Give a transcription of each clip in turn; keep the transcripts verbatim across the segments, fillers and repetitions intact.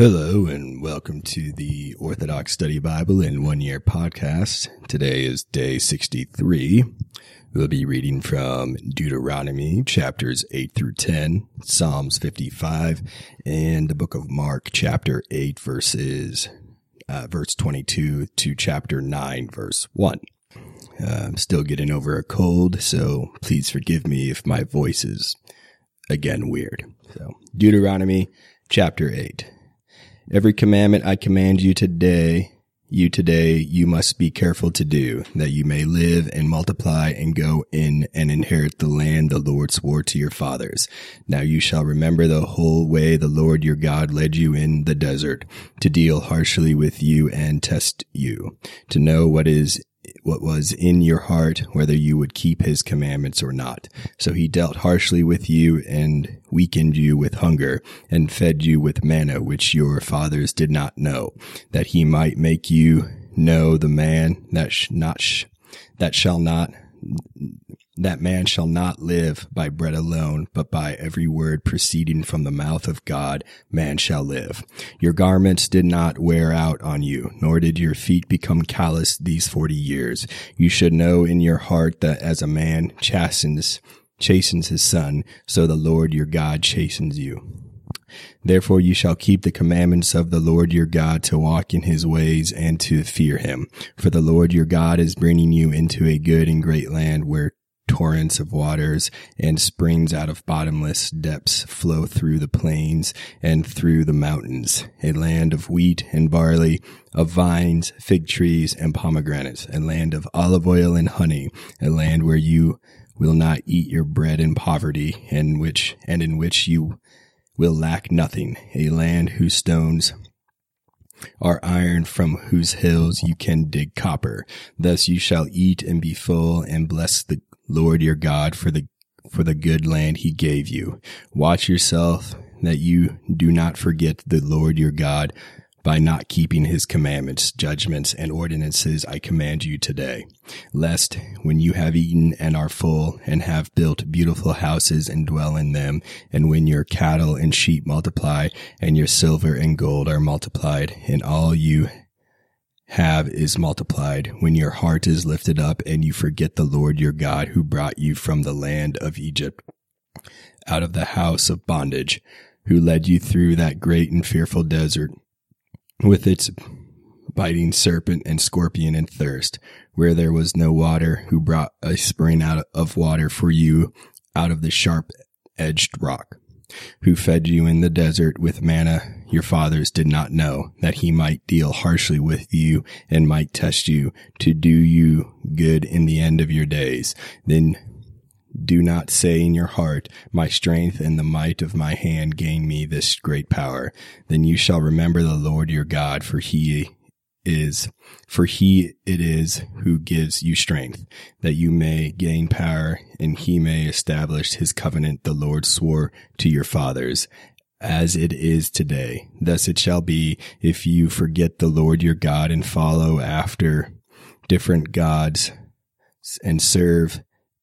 Hello and welcome to the Orthodox Study Bible in One Year podcast. Today is day sixty-three. We'll be reading from Deuteronomy chapters eight through ten, Psalms fifty-five, and the book of Mark chapter eight verses uh, verse twenty-two to chapter nine verse one. Uh, I'm still getting over a cold, so please forgive me if my voice is again weird. So Deuteronomy chapter eight. Every commandment I command you today, you today, you must be careful to do, that you may live and multiply and go in and inherit the land the Lord swore to your fathers. Now you shall remember the whole way the Lord your God led you in the desert, to deal harshly with you and test you, to know what is what was in your heart, whether you would keep his commandments or not. So he dealt harshly with you and weakened you with hunger and fed you with manna, which your fathers did not know, that he might make you know the man that sh- not sh- that shall not that man shall not live by bread alone, but by every word proceeding from the mouth of God, man shall live. Your garments did not wear out on you, nor did your feet become calloused these forty years. You should know in your heart that as a man chastens, chastens his son, so the Lord your God chastens you. Therefore you shall keep the commandments of the Lord your God to walk in his ways and to fear him. For the Lord your God is bringing you into a good and great land where torrents of waters and springs out of bottomless depths flow through the plains and through the mountains, a land of wheat and barley, of vines, fig trees, and pomegranates, a land of olive oil and honey, a land where you will not eat your bread in poverty, and which and in which you will lack nothing, a land whose stones are iron, from whose hills you can dig copper. Thus you shall eat and be full, and bless the Lord your God for the for the good land he gave you. Watch yourself that you do not forget the Lord your God by not keeping his commandments, judgments, and ordinances I command you today, lest when you have eaten and are full, and have built beautiful houses and dwell in them, and when your cattle and sheep multiply, and your silver and gold are multiplied, and all you have is multiplied, when your heart is lifted up and you forget the Lord your God who brought you from the land of Egypt, out of the house of bondage, who led you through that great and fearful desert with its biting serpent and scorpion and thirst, where there was no water, who brought a spring out of water for you out of the sharp-edged rock, who fed you in the desert with manna your fathers did not know, that he might deal harshly with you and might test you, to do you good in the end of your days. Then do not say in your heart, my strength and the might of my hand gain me this great power. Then you shall remember the Lord your God, for he is, for he it is who gives you strength, that you may gain power, and he may establish his covenant the Lord swore to your fathers, as it is today. Thus it shall be, if you forget the Lord your God and follow after different gods and serve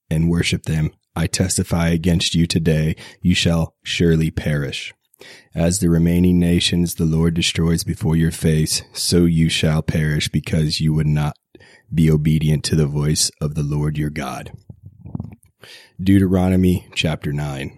and worship them, I testify against you today, you shall surely perish. As the remaining nations the Lord destroys before your face, so you shall perish, because you would not be obedient to the voice of the Lord your God. Deuteronomy chapter nine.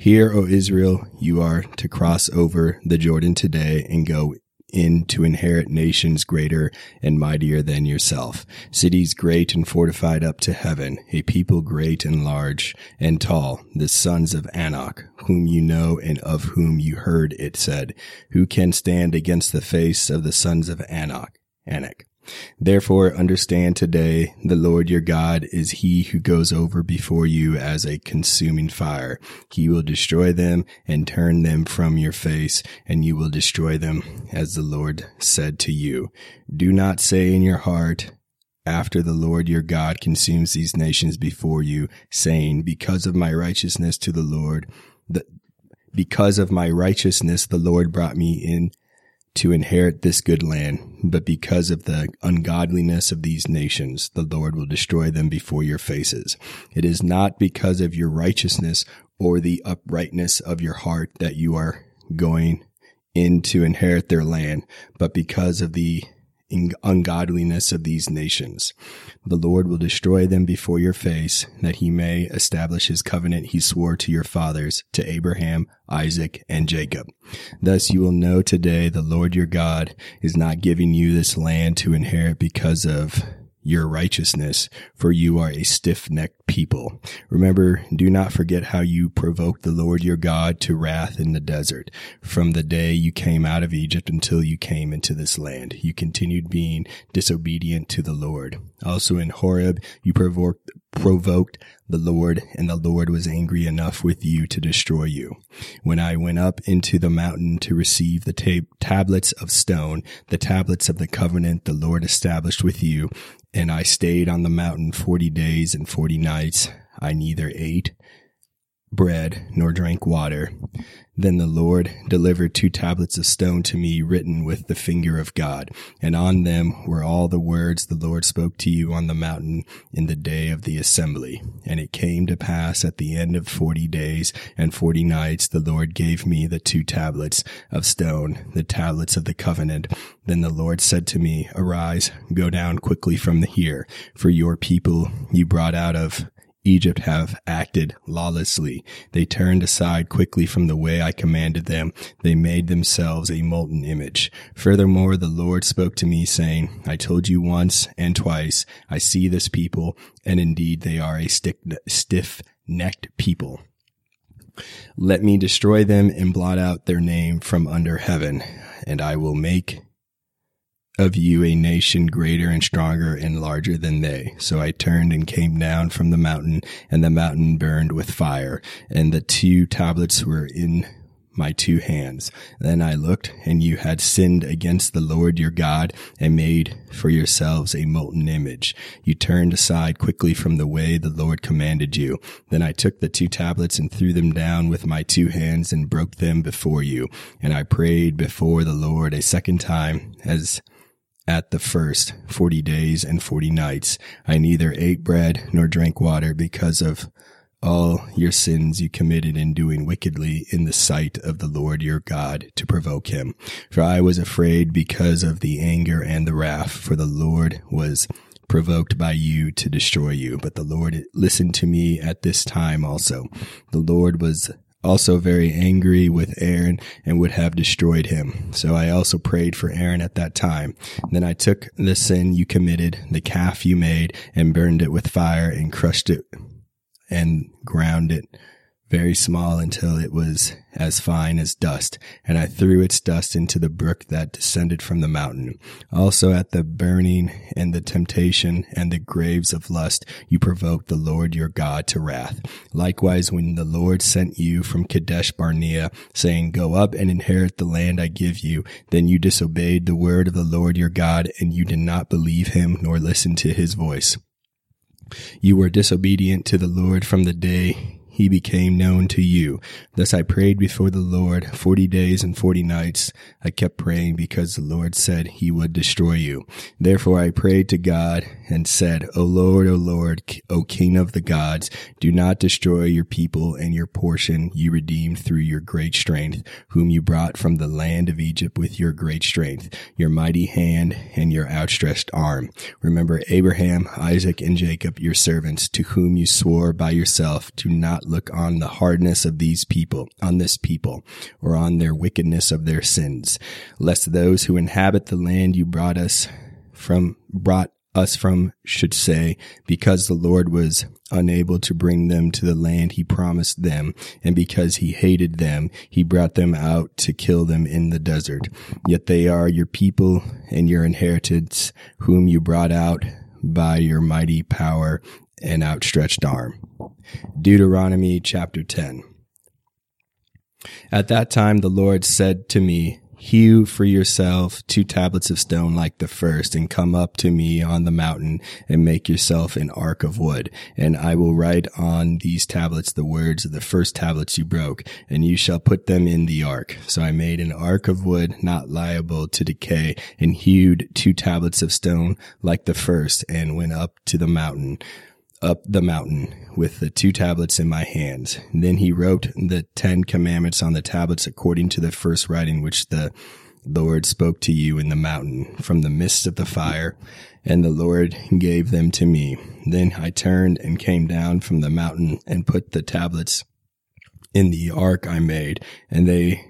Hear, O Israel, you are to cross over the Jordan today and go in to inherit nations greater and mightier than yourself, cities great and fortified up to heaven, a people great and large and tall, the sons of Anak, whom you know and of whom you heard it said, who can stand against the face of the sons of Anak? Anak. Therefore understand today, the Lord your God is he who goes over before you as a consuming fire. He will destroy them and turn them from your face, and you will destroy them, as the Lord said to you. Do not say in your heart, after the Lord your God consumes these nations before you, saying, because of my righteousness to the Lord, the, because of my righteousness the Lord brought me in to inherit this good land, but because of the ungodliness of these nations, the Lord will destroy them before your faces. It is not because of your righteousness or the uprightness of your heart that you are going in to inherit their land, but because of the ungodliness of these nations. The Lord will destroy them before your face, that he may establish his covenant he swore to your fathers, to Abraham, Isaac, and Jacob. Thus you will know today the Lord your God is not giving you this land to inherit because of your righteousness, for you are a stiff-necked people. Remember, do not forget how you provoked the Lord your God to wrath in the desert. From the day you came out of Egypt until you came into this land, you continued being disobedient to the Lord. Also in Horeb, you provoked provoked the Lord, and the Lord was angry enough with you to destroy you. When I went up into the mountain to receive the tab- tablets of stone, the tablets of the covenant the Lord established with you, and I stayed on the mountain forty days and forty nights, I neither ate bread nor drank water. Then the Lord delivered two tablets of stone to me, written with the finger of God, and on them were all the words the Lord spoke to you on the mountain in the day of the assembly. And it came to pass at the end of forty days and forty nights, the Lord gave me the two tablets of stone, the tablets of the covenant. Then the Lord said to me, Arise, go down quickly from here, for your people you brought out of Egypt have acted lawlessly. They turned aside quickly from the way I commanded them. They made themselves a molten image. Furthermore, the Lord spoke to me, saying, I told you once and twice, I see this people, and indeed they are a stiff-necked people. Let me destroy them and blot out their name from under heaven, and I will make of you a nation greater and stronger and larger than they. So I turned and came down from the mountain, and the mountain burned with fire, and the two tablets were in my two hands. Then I looked, and you had sinned against the Lord your God, and made for yourselves a molten image. You turned aside quickly from the way the Lord commanded you. Then I took the two tablets and threw them down with my two hands and broke them before you. And I prayed before the Lord a second time, as at the first forty days and forty nights. I neither ate bread nor drank water because of all your sins you committed in doing wickedly in the sight of the Lord your God to provoke him. For I was afraid because of the anger and the wrath, for the Lord was provoked by you to destroy you. But the Lord listened to me at this time also. The Lord was also very angry with Aaron and would have destroyed him. So I also prayed for Aaron at that time. Then I took the sin you committed, the calf you made, and burned it with fire and crushed it and ground it very small until it was as fine as dust, and I threw its dust into the brook that descended from the mountain. Also at the burning and the temptation and the graves of lust, you provoked the Lord your God to wrath. Likewise, when the Lord sent you from Kadesh Barnea, saying, Go up and inherit the land I give you, then you disobeyed the word of the Lord your God, and you did not believe him nor listen to his voice. You were disobedient to the Lord from the day he became known to you. Thus I prayed before the Lord forty days and forty nights. I kept praying because the Lord said he would destroy you. Therefore I prayed to God and said, O Lord, O Lord, O King of the gods, do not destroy your people and your portion you redeemed through your great strength, whom you brought from the land of Egypt with your great strength, your mighty hand and your outstretched arm. Remember Abraham, Isaac, and Jacob, your servants, to whom you swore by yourself, do not look on the hardness of these people, on this people, or on their wickedness of their sins, lest those who inhabit the land you brought us from, brought us from should say, because the Lord was unable to bring them to the land he promised them, and because he hated them, he brought them out to kill them in the desert. Yet they are your people and your inheritance, whom you brought out by your mighty power and outstretched arm. Deuteronomy chapter ten. At that time the Lord said to me, Hew for yourself two tablets of stone like the first, and come up to me on the mountain, and make yourself an ark of wood. And I will write on these tablets the words of the first tablets you broke, and you shall put them in the ark. So I made an ark of wood not liable to decay, and hewed two tablets of stone like the first, and went up to the mountain. up the mountain with the two tablets in my hands. And then he wrote the Ten Commandments on the tablets according to the first writing which the Lord spoke to you in the mountain from the midst of the fire, and the Lord gave them to me. Then I turned and came down from the mountain and put the tablets in the ark I made, and they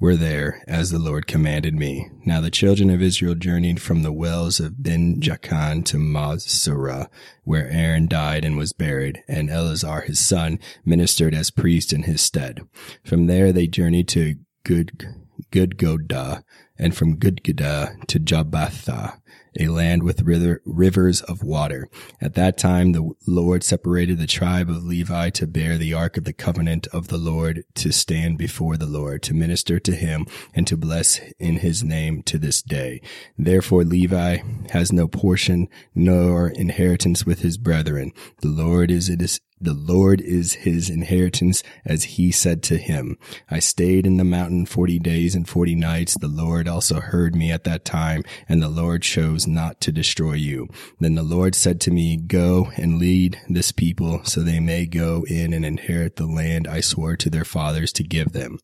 were there as the Lord commanded me. Now the children of Israel journeyed from the wells of Bene Jaakan to Moserah, where Aaron died and was buried, and Eleazar his son ministered as priest in his stead. From there they journeyed to Gudgodah, Gudgodah, and from Gudgodah to Jotbathah, a land with river, rivers of water. At that time the Lord separated the tribe of Levi to bear the ark of the covenant of the Lord, to stand before the Lord, to minister to him, and to bless in his name to this day. Therefore Levi has no portion nor inheritance with his brethren. The Lord is it is The Lord is his inheritance, as he said to him. I stayed in the mountain forty days and forty nights. The Lord also heard me at that time, and the Lord chose not to destroy you. Then the Lord said to me, go and lead this people, so they may go in and inherit the land I swore to their fathers to give them.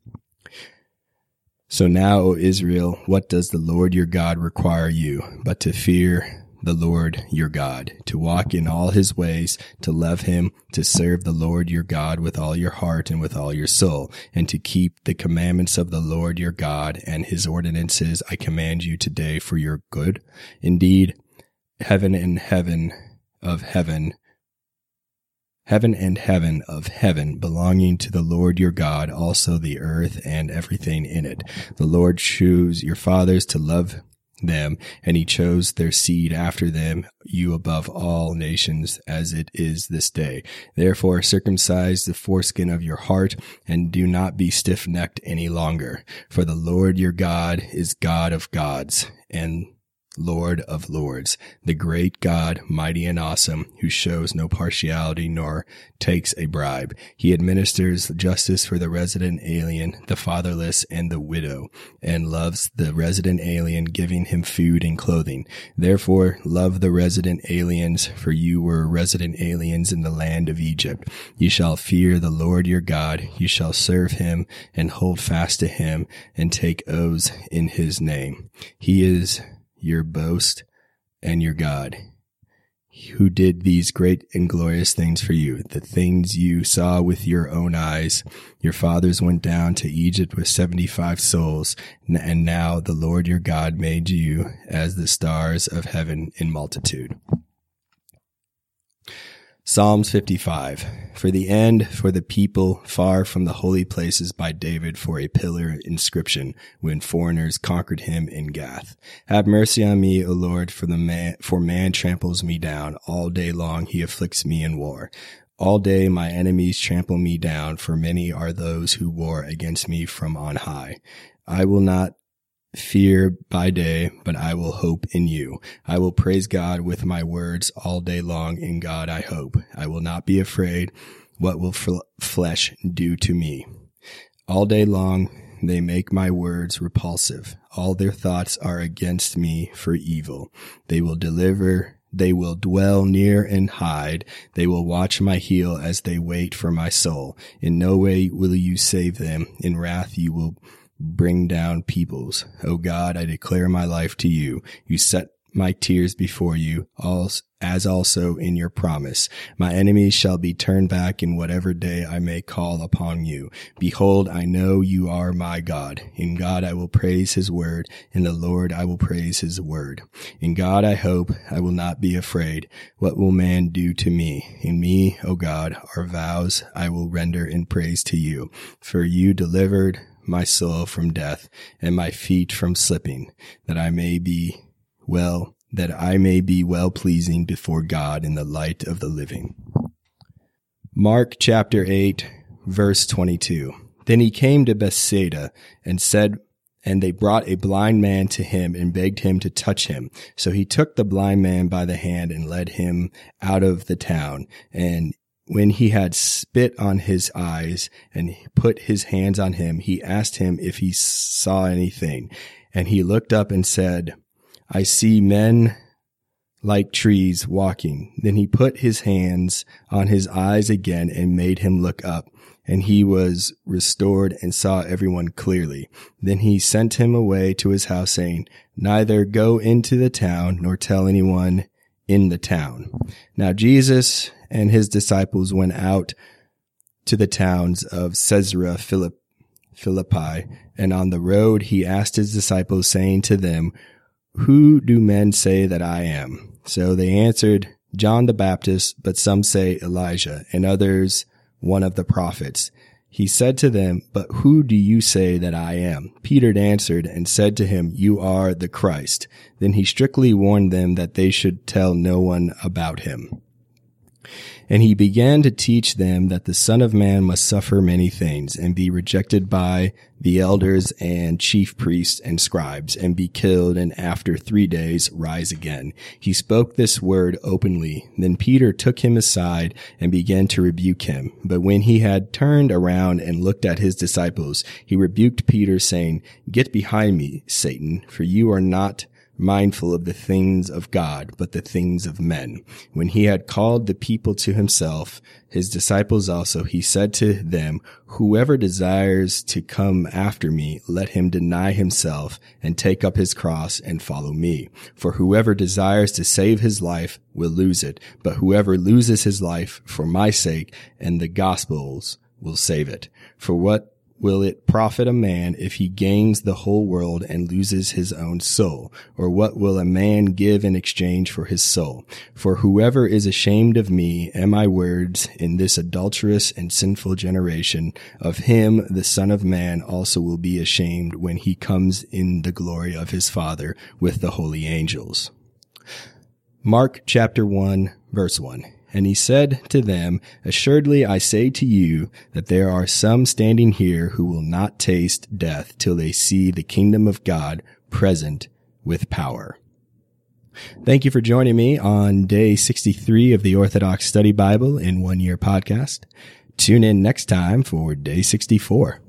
So now, O Israel, what does the Lord your God require you but to fear the Lord your God, to walk in all his ways, to love him, to serve the Lord your God with all your heart and with all your soul, and to keep the commandments of the Lord your God and his ordinances I command you today for your good. Indeed, heaven and heaven of heaven, heaven and heaven of heaven belonging to the Lord your God, also the earth and everything in it. The Lord chose your fathers to love them, and he chose their seed after them, you above all nations, as it is this day. Therefore circumcise the foreskin of your heart, and do not be stiff-necked any longer. For the Lord your God is God of gods, and Lord of lords, the great God, mighty and awesome, who shows no partiality nor takes a bribe. He administers justice for the resident alien, the fatherless, and the widow, and loves the resident alien, giving him food and clothing. Therefore, love the resident aliens, for you were resident aliens in the land of Egypt. You shall fear the Lord your God. You shall serve him and hold fast to him and take oaths in his name. He is your boast and your God, who did these great and glorious things for you, the things you saw with your own eyes. Your fathers went down to Egypt with seventy-five souls, and now the Lord your God made you as the stars of heaven in multitude. Psalms fifty-five. For the end, for the people, far from the holy places, by David, for a pillar inscription, when foreigners conquered him in Gath. Have mercy on me, O Lord, for the man, for man tramples me down. All day long he afflicts me in war. All day my enemies trample me down, for many are those who war against me from on high. I will not fear by day, but I will hope in you. I will praise God with my words all day long. In God I hope. I will not be afraid. What will fl- flesh do to me? All day long they make my words repulsive. All their thoughts are against me for evil. They will deliver. They will dwell near and hide. They will watch my heel as they wait for my soul. In no way will you save them. In wrath you will bring down peoples. O God, I declare my life to you. You set my tears before you, as also in your promise. My enemies shall be turned back in whatever day I may call upon you. Behold, I know you are my God. In God I will praise his word. In the Lord I will praise his word. In God I hope. I will not be afraid. What will man do to me? In me, O God, our vows I will render in praise to you. For you delivered my soul from death, and my feet from slipping, that I may be well, that I may be well pleasing before God in the light of the living. Mark chapter eight, verse twenty-two. Then he came to Bethsaida, and said, and they brought a blind man to him and begged him to touch him. So he took the blind man by the hand and led him out of the town, and when he had spit on his eyes and put his hands on him, he asked him if he saw anything. And he looked up and said, I see men like trees walking. Then he put his hands on his eyes again and made him look up, and he was restored and saw everyone clearly. Then he sent him away to his house, saying, neither go into the town nor tell anyone in the town. Now Jesus and his disciples went out to the towns of Caesarea Philippi, and on the road he asked his disciples, saying to them, who do men say that I am? So they answered, John the Baptist, but some say Elijah, and others one of the prophets. He said to them, but who do you say that I am? Peter answered and said to him, you are the Christ. Then he strictly warned them that they should tell no one about him. And he began to teach them that the Son of Man must suffer many things, and be rejected by the elders and chief priests and scribes, and be killed, and after three days rise again. He spoke this word openly. Then Peter took him aside and began to rebuke him. But when he had turned around and looked at his disciples, he rebuked Peter, saying, get behind me, Satan, for you are not mindful of the things of God, but the things of men. When he had called the people to himself, his disciples also, he said to them, whoever desires to come after me, let him deny himself and take up his cross and follow me. For whoever desires to save his life will lose it, but whoever loses his life for my sake and the gospel's will save it. For what will it profit a man if he gains the whole world and loses his own soul? Or what will a man give in exchange for his soul? For whoever is ashamed of me and my words in this adulterous and sinful generation, of him the Son of Man also will be ashamed when he comes in the glory of his Father with the holy angels. Mark chapter one, verse one. And he said to them, assuredly I say to you that there are some standing here who will not taste death till they see the kingdom of God present with power. Thank you for joining me on day sixty-three of the Orthodox Study Bible in One Year podcast. Tune in next time for day sixty-four.